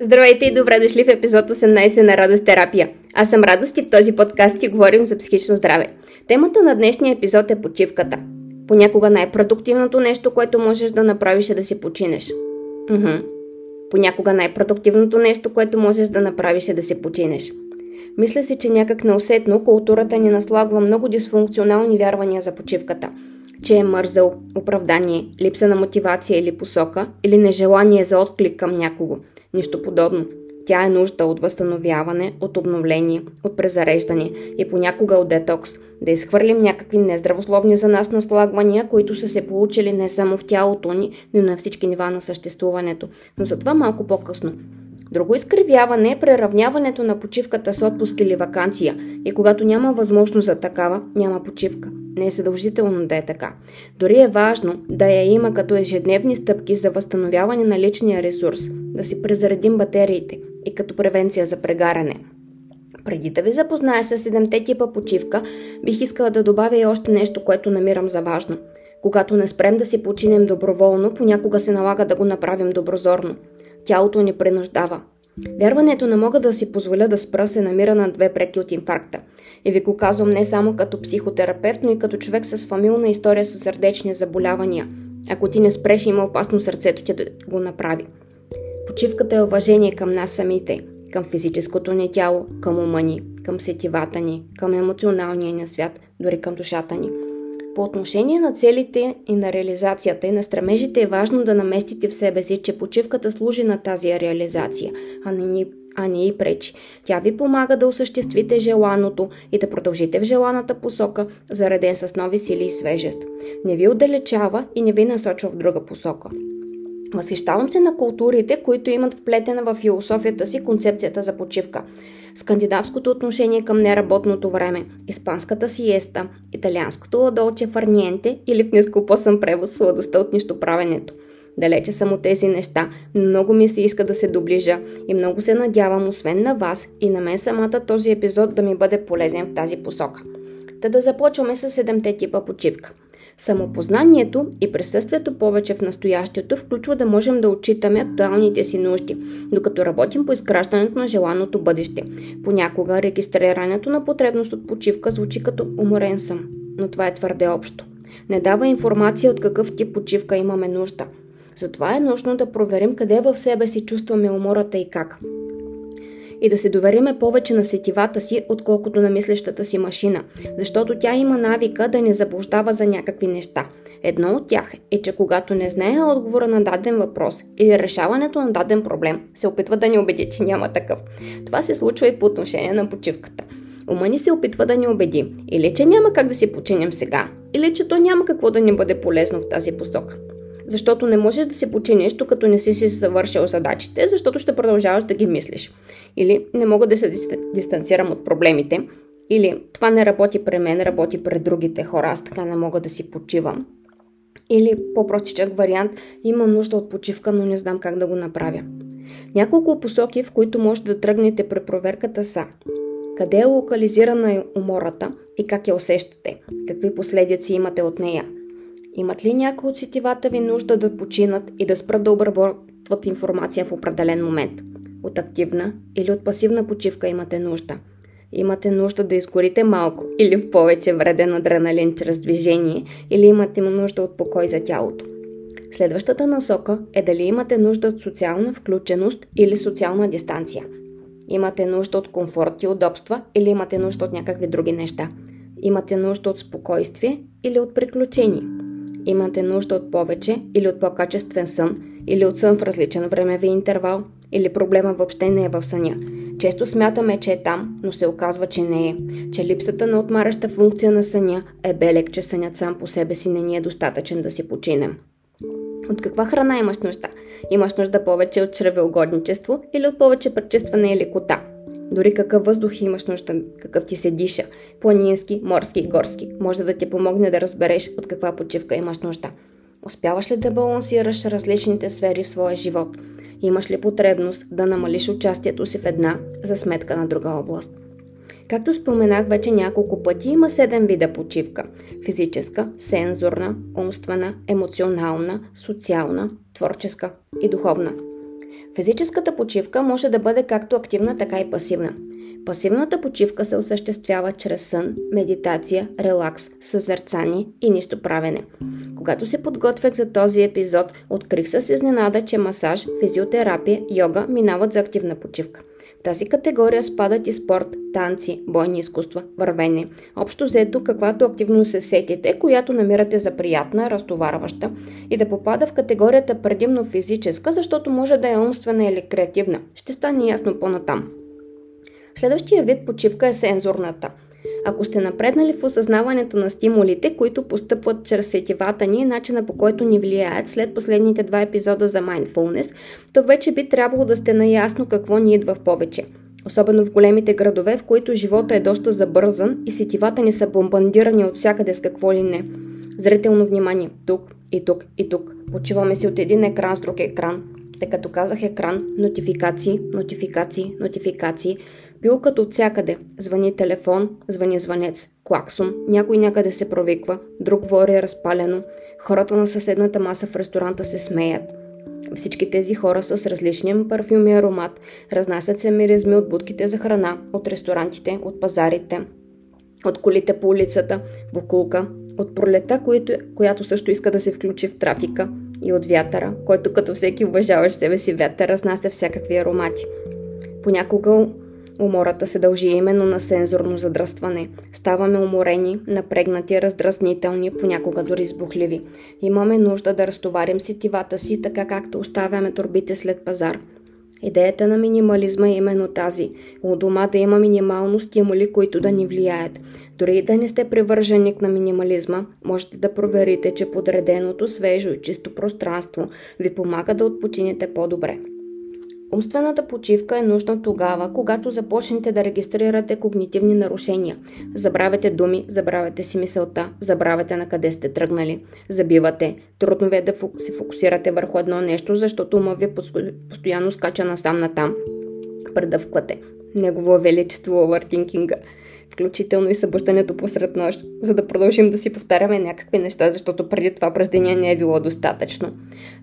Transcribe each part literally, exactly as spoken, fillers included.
Здравейте и добре дошли в епизод осемнайсет на Радосттерапия. Аз съм Радост и в този подкаст си говорим за психично здраве. Темата на днешния епизод е почивката. Понякога най-продуктивното нещо, което можеш да направиш е да си починеш. Мхм. Понякога най-продуктивното нещо, което можеш да направиш е да си починеш. Мисля си, че някак неусетно културата ни наслагва много дисфункционални вярвания за почивката. Че е мързъл, оправдание, липса на мотивация или посока, или нежелание за отклик към някого. Нищо подобно. Тя е нужда от възстановяване, от обновление, от презареждане и понякога от детокс. Да изхвърлим някакви нездравословни за нас наслагвания, които са се получили не само в тялото ни, но и на всички нива на съществуването. Но за това малко по-късно. Друго изкривяване е преравняването на почивката с отпуск или ваканция. И когато няма възможност за такава, няма почивка. Не е задължително да е така. Дори е важно да я има като ежедневни стъпки за възстановяване на личния ресурс, да си презаредим батериите и като превенция за прегаране. Преди да ви запозная с седемте типа почивка, бих искала да добавя и още нещо, което намирам за важно. Когато не спрем да си починем доброволно, понякога се налага да го направим доброзорно. Тялото ни принуждава. Вярването не мога да си позволя да спра се намира на две преки от инфаркта. И ви го казвам не само като психотерапевт, но и като човек с фамилна история с сърдечни заболявания. Ако ти не спреш, има опасно сърцето ти да го направи. Почивката е уважение към нас самите, към физическото ни тяло, към ума ни, към сетивата ни, към емоционалния ни свят, дори към душата ни. По отношение на целите и на реализацията и на стремежите е важно да наместите в себе си, че почивката служи на тази реализация, а не ни, а не и пречи. Тя ви помага да осъществите желаното и да продължите в желаната посока, зареден с нови сили и свежест. Не ви отдалечава и не ви насочва в друга посока. Възхищавам се на културите, които имат вплетена в философията си концепцията за почивка. Скандинавското отношение към неработното време, испанската сиеста, италианското ладолче фарниенте или в нископосен превоз сладостта от нищоправенето. Далече съм от тези неща, но много ми се иска да се доближа и много се надявам, освен на вас и на мен самата, този епизод да ми бъде полезен в тази посока. Та да започваме с седемте типа почивка. Самопознанието и присъствието повече в настоящето включва да можем да отчитаме актуалните си нужди, докато работим по изграждането на желаното бъдеще. Понякога регистрирането на потребност от почивка звучи като уморен съм, но това е твърде общо. Не дава информация от какъв тип почивка имаме нужда. Затова е нужно да проверим къде в себе си чувстваме умората и как. И да се довериме повече на сетивата си, отколкото на мислещата си машина, защото тя има навика да ни заблуждава за някакви неща. Едно от тях е, че когато не знае отговора на даден въпрос или решаването на даден проблем, се опитва да ни убеди, че няма такъв. Това се случва и по отношение на почивката. Ума ни се опитва да ни убеди, или че няма как да си починем сега, или че то няма какво да ни бъде полезно в тази посока. Защото не можеш да се починиш, докато не си си завършил задачите, защото ще продължаваш да ги мислиш. Или не мога да се дистанцирам от проблемите. Или това не работи при мен, работи при другите хора, аз така не мога да си почивам. Или по-простичък вариант, имам нужда от почивка, но не знам как да го направя. Няколко посоки, в които може да тръгнете при проверката са: къде е локализирана умората и как я усещате? Какви последици имате от нея? Имат ли някои от сетивата ви нужда да починат и да спрат да обработват информация в определен момент? От активна или от пасивна почивка имате нужда? Имате нужда да изгорите малко или в повече вреден адреналин чрез движение, или имате нужда от покой за тялото? Следващата насока е дали имате нужда от социална включеност или социална дистанция. Имате нужда от комфорт и удобства или имате нужда от някакви други неща? Имате нужда от спокойствие или от приключения? Имате нужда от повече или от по-качествен сън, или от сън в различен времеви интервал, или проблема въобще не е в съня. Често смятаме, че е там, но се оказва, че не е. Че липсата на отмаряща функция на съня е белег, че сънят сам по себе си не ни е достатъчен да си починем. От каква храна имаш нужда? Имаш нужда повече от чревоугодничество или от повече пречистване и лекота? Дори какъв въздух имаш нужда, какъв ти се диша, планински, морски, горски, може да ти помогне да разбереш от каква почивка имаш нужда. Успяваш ли да балансираш различните сфери в своя живот? Имаш ли потребност да намалиш участието си в една за сметка на друга област? Както споменах вече няколко пъти, има седем вида почивка – физическа, сензорна, умствена, емоционална, социална, творческа и духовна. Физическата почивка може да бъде както активна, така и пасивна. Пасивната почивка се осъществява чрез сън, медитация, релакс, съзерцание и нищо правене. Когато се подготвях за този епизод, открих с изненада, че масаж, физиотерапия, йога минават за активна почивка. В тази категория спадат и спорт, танци, бойни изкуства, вървене. Общо взето, каквато активно се сетите, която намирате за приятна, разтоварваща и да попада в категорията предимно физическа, защото може да е умствена или креативна. Ще стане ясно по-натам. Следващия вид почивка е сензорната. Ако сте напреднали в осъзнаването на стимулите, които постъпват чрез сетивата ни и начина по който ни влияят след последните два епизода за mindfulness, то вече би трябвало да сте наясно какво ни идва в повече. Особено в големите градове, в които живота е доста забързан и сетивата ни са бомбандирани от всякъде с какво ли не. Зрително внимание тук и тук и тук. Почиваме си от един екран с друг екран. Тъй като казах екран, нотификации, нотификации, нотификации, пилката от всякъде, звъни телефон, звъни звънец, клаксон, някой някъде се провиква, друг вори е разпалено, хората на съседната маса в ресторанта се смеят. Всички тези хора са с различни парфюми и аромат, разнасят се миризми от будките за храна, от ресторантите, от пазарите, от колите по улицата, букулка, от пролета, която, която също иска да се включи в трафика, и от вятъра, който като всеки уважаваш себе си вятър, разнася всякакви аромати. Понякога умората се дължи именно на сензорно задръстване. Ставаме уморени, напрегнати, раздразнителни, понякога дори избухливи. Имаме нужда да разтоварим сетивата си, така както оставяме торбите след пазар. Идеята на минимализма е именно тази. У дома да има минимално стимули, които да ни влияят. Дори да не сте привърженик на минимализма, можете да проверите, че подреденото, свежо и чисто пространство ви помага да отпочинете по-добре. Умствената почивка е нужна тогава, когато започнете да регистрирате когнитивни нарушения. Забравяте думи, забравяте си мисълта, забравяте на къде сте тръгнали, забивате. Трудно ви е да се фокусирате върху едно нещо, защото умът ви постоянно скача насам-натам. Предъвквате. Негово величество овъртинкинга. Включително и събуждането посред нощ, за да продължим да си повтаряме някакви неща, защото преди това през деня не е било достатъчно.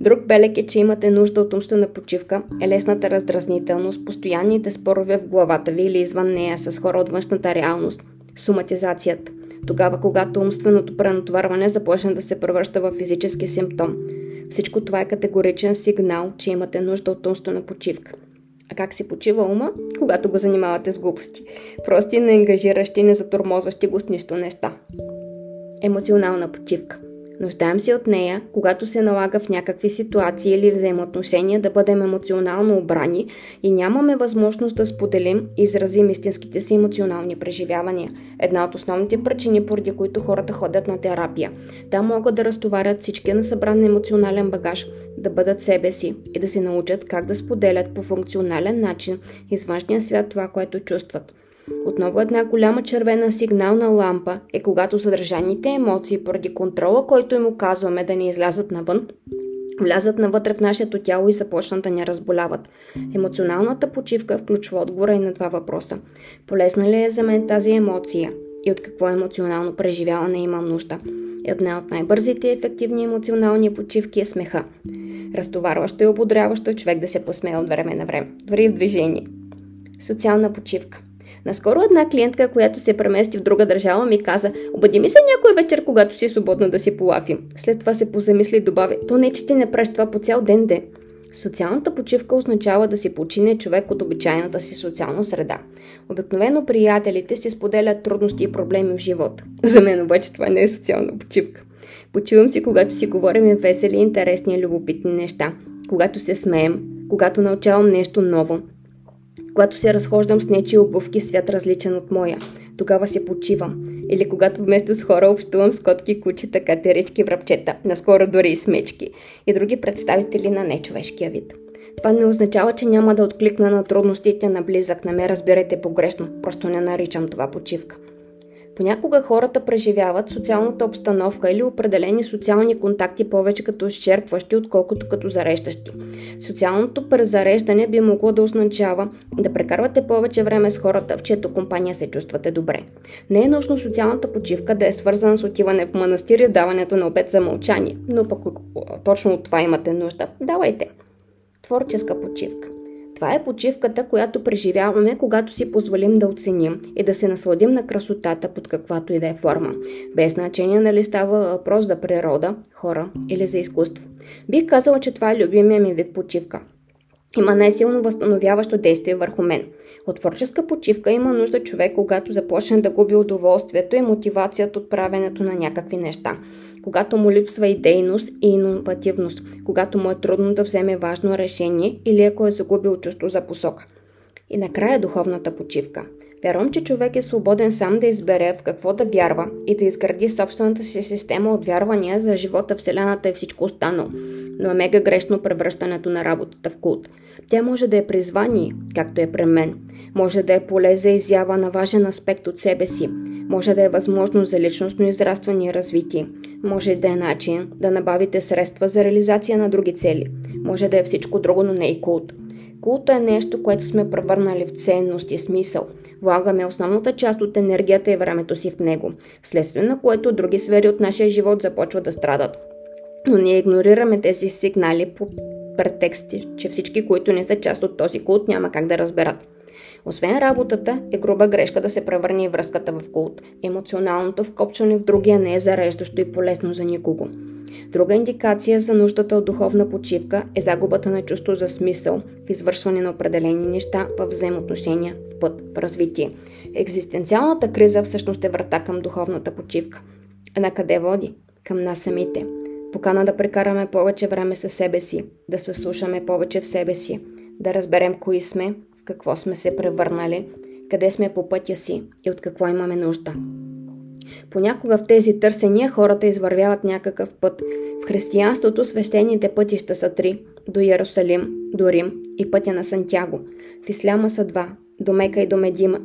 Друг белег е, че имате нужда от умствена почивка, е лесната раздразнителност, постоянните спорове в главата ви или извън нея с хора от външната реалност, соматизацията. Тогава, когато умственото пренатоварване започне да се превръща в физически симптом. Всичко това е категоричен сигнал, че имате нужда от умствена почивка. А как си почива ума, когато го занимавате с глупости? Прости, неангажиращи, незатормозващи го с нищо неща. Емоционална почивка. Нуждаем се от нея, когато се налага в някакви ситуации или взаимоотношения да бъдем емоционално обрани и нямаме възможност да споделим и изразим истинските си емоционални преживявания. Една от основните причини, поради които хората ходят на терапия. Там могат да разтоварят всичкия насъбран емоционален багаж, да бъдат себе си и да се научат как да споделят по функционален начин из външния свят това, което чувстват. Отново една голяма червена сигнална лампа е когато задържаните емоции поради контрола, който им оказваме да не излязат навън, влязат навътре в нашето тяло и започнат да ни разболяват. Емоционалната почивка включва отговора и на два въпроса. Полезна ли е за мен тази емоция и от какво емоционално преживяване имам нужда? Една от най-бързите и ефективни емоционални почивки е смеха. Разтоварващо и ободряващо човек да се посмее от време на време, дори в движение. Социална почивка. Наскоро една клиентка, която се премести в друга държава, ми каза: "Обади ми се някой вечер, когато си свободна да си полафи." След това се позамисли и добави: "То не, че ти не правиш това по цял ден, де." Социалната почивка означава да си почине човек от обичайната си социална среда. Обикновено приятелите си споделят трудности и проблеми в живота. За мен обаче това не е социална почивка. Почивам си, когато си говорим весели, интересни и любопитни неща, когато се смеем, когато научавам нещо ново, когато се разхождам с нечи обувки, свят различен от моя. Тогава се почивам. Или когато вместо с хора общувам с котки, кучета, катерички, врабчета, наскоро дори и смечки и други представители на нечовешкия вид. Това не означава, че няма да откликна на трудностите на близък. Не ме разбирайте погрешно, просто не наричам това почивка. Понякога хората преживяват социалната обстановка или определени социални контакти повече като изчерпващи, отколкото като зареждащи. Социалното презареждане би могло да означава да прекарвате повече време с хората, в чието компания се чувствате добре. Не е нужно социалната почивка да е свързана с отиване в манастир и даването на обет за мълчание, но пък точно от това имате нужда. Давайте! Творческа почивка. Това е почивката, която преживяваме, когато си позволим да оценим и да се насладим на красотата под каквато и да е форма. Без значение нали става въпрос за природа, хора или за изкуство. Бих казала, че това е любимия ми вид почивка. Има най-силно възстановяващо действие върху мен. От творческа почивка има нужда човек, когато започне да губи удоволствието и мотивацията от правенето на някакви неща. Когато му липсва идейност и иновативност, когато му е трудно да вземе важно решение или ако е загубил чувство за посока. И накрая духовната почивка. Вярвам, че човек е свободен сам да избере в какво да вярва и да изгради собствената си система от вярвания за живота, Вселената и всичко останало. Но е мега грешно превръщането на работата в култ. Тя може да е призвание, както е при мен. Може да е поле за изява на важен аспект от себе си. Може да е възможно за личностно израстване и развитие. Може да е начин да набавите средства за реализация на други цели. Може да е всичко друго, но не и култ. Култ е нещо, което сме превърнали в ценност и смисъл. Влагаме основната част от енергията и времето си в него, вследствие на което други сфери от нашия живот започват да страдат. Но ние игнорираме тези сигнали по претексти, че всички, които не са част от този култ, няма как да разберат. Освен работата, е груба грешка да се превърне и връзката в култ. Емоционалното вкопчване в другия не е зареждащо и полезно за никого. Друга индикация за нуждата от духовна почивка е загубата на чувство за смисъл в извършване на определени неща, в взаимоотношения, в път, в развитие. Екзистенциалната криза всъщност е врата към духовната почивка. А на къде води? Към нас самите. Покана да прекараме повече време със себе си, да се вслушаме повече в себе си, да разберем кои сме, в какво сме се превърнали, къде сме по пътя си и от какво имаме нужда. Понякога в тези търсения хората извървяват някакъв път. В християнството свещените пътища са три – до Йерусалим, до Рим и пътя на Сантяго. В исляма са два – до Мека и до Медина.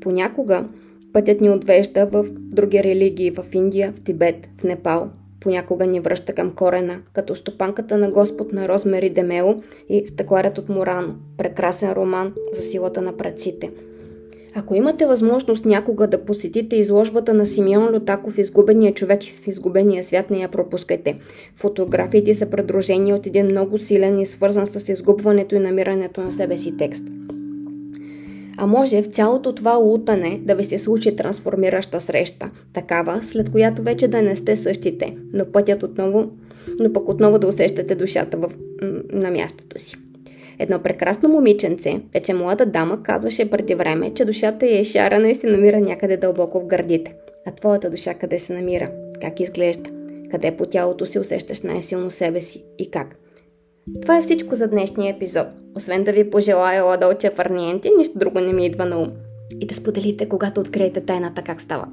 Понякога пътят ни отвежда в други религии – в Индия, в Тибет, в Непал. Понякога ни връща към корена, като стопанката на Господ на Розмери Демео и Стъкларят от Морано – прекрасен роман за силата на праците. Ако имате възможност някога да посетите изложбата на Симеон Лютаков «Изгубения човек в изгубения свят», не я пропускайте. Фотографиите са придружени от един много силен и свързан с изгубването и намирането на себе си текст. А може в цялото това лутане да ви се случи трансформираща среща, такава, след която вече да не сте същите, но пътят отново, но пък отново да усещате душата в, на мястото си. Едно прекрасно момиченце, вече млада дама, казваше преди време, че душата ѝ е шарена и се намира някъде дълбоко в гърдите. А твоята душа къде се намира? Как изглежда? Къде по тялото си усещаш най-силно себе си? И как? Това е всичко за днешния епизод. Освен да ви пожелая ладолче фарниенти, нищо друго не ми идва на ум. И да споделите, когато откриете тайната, как става.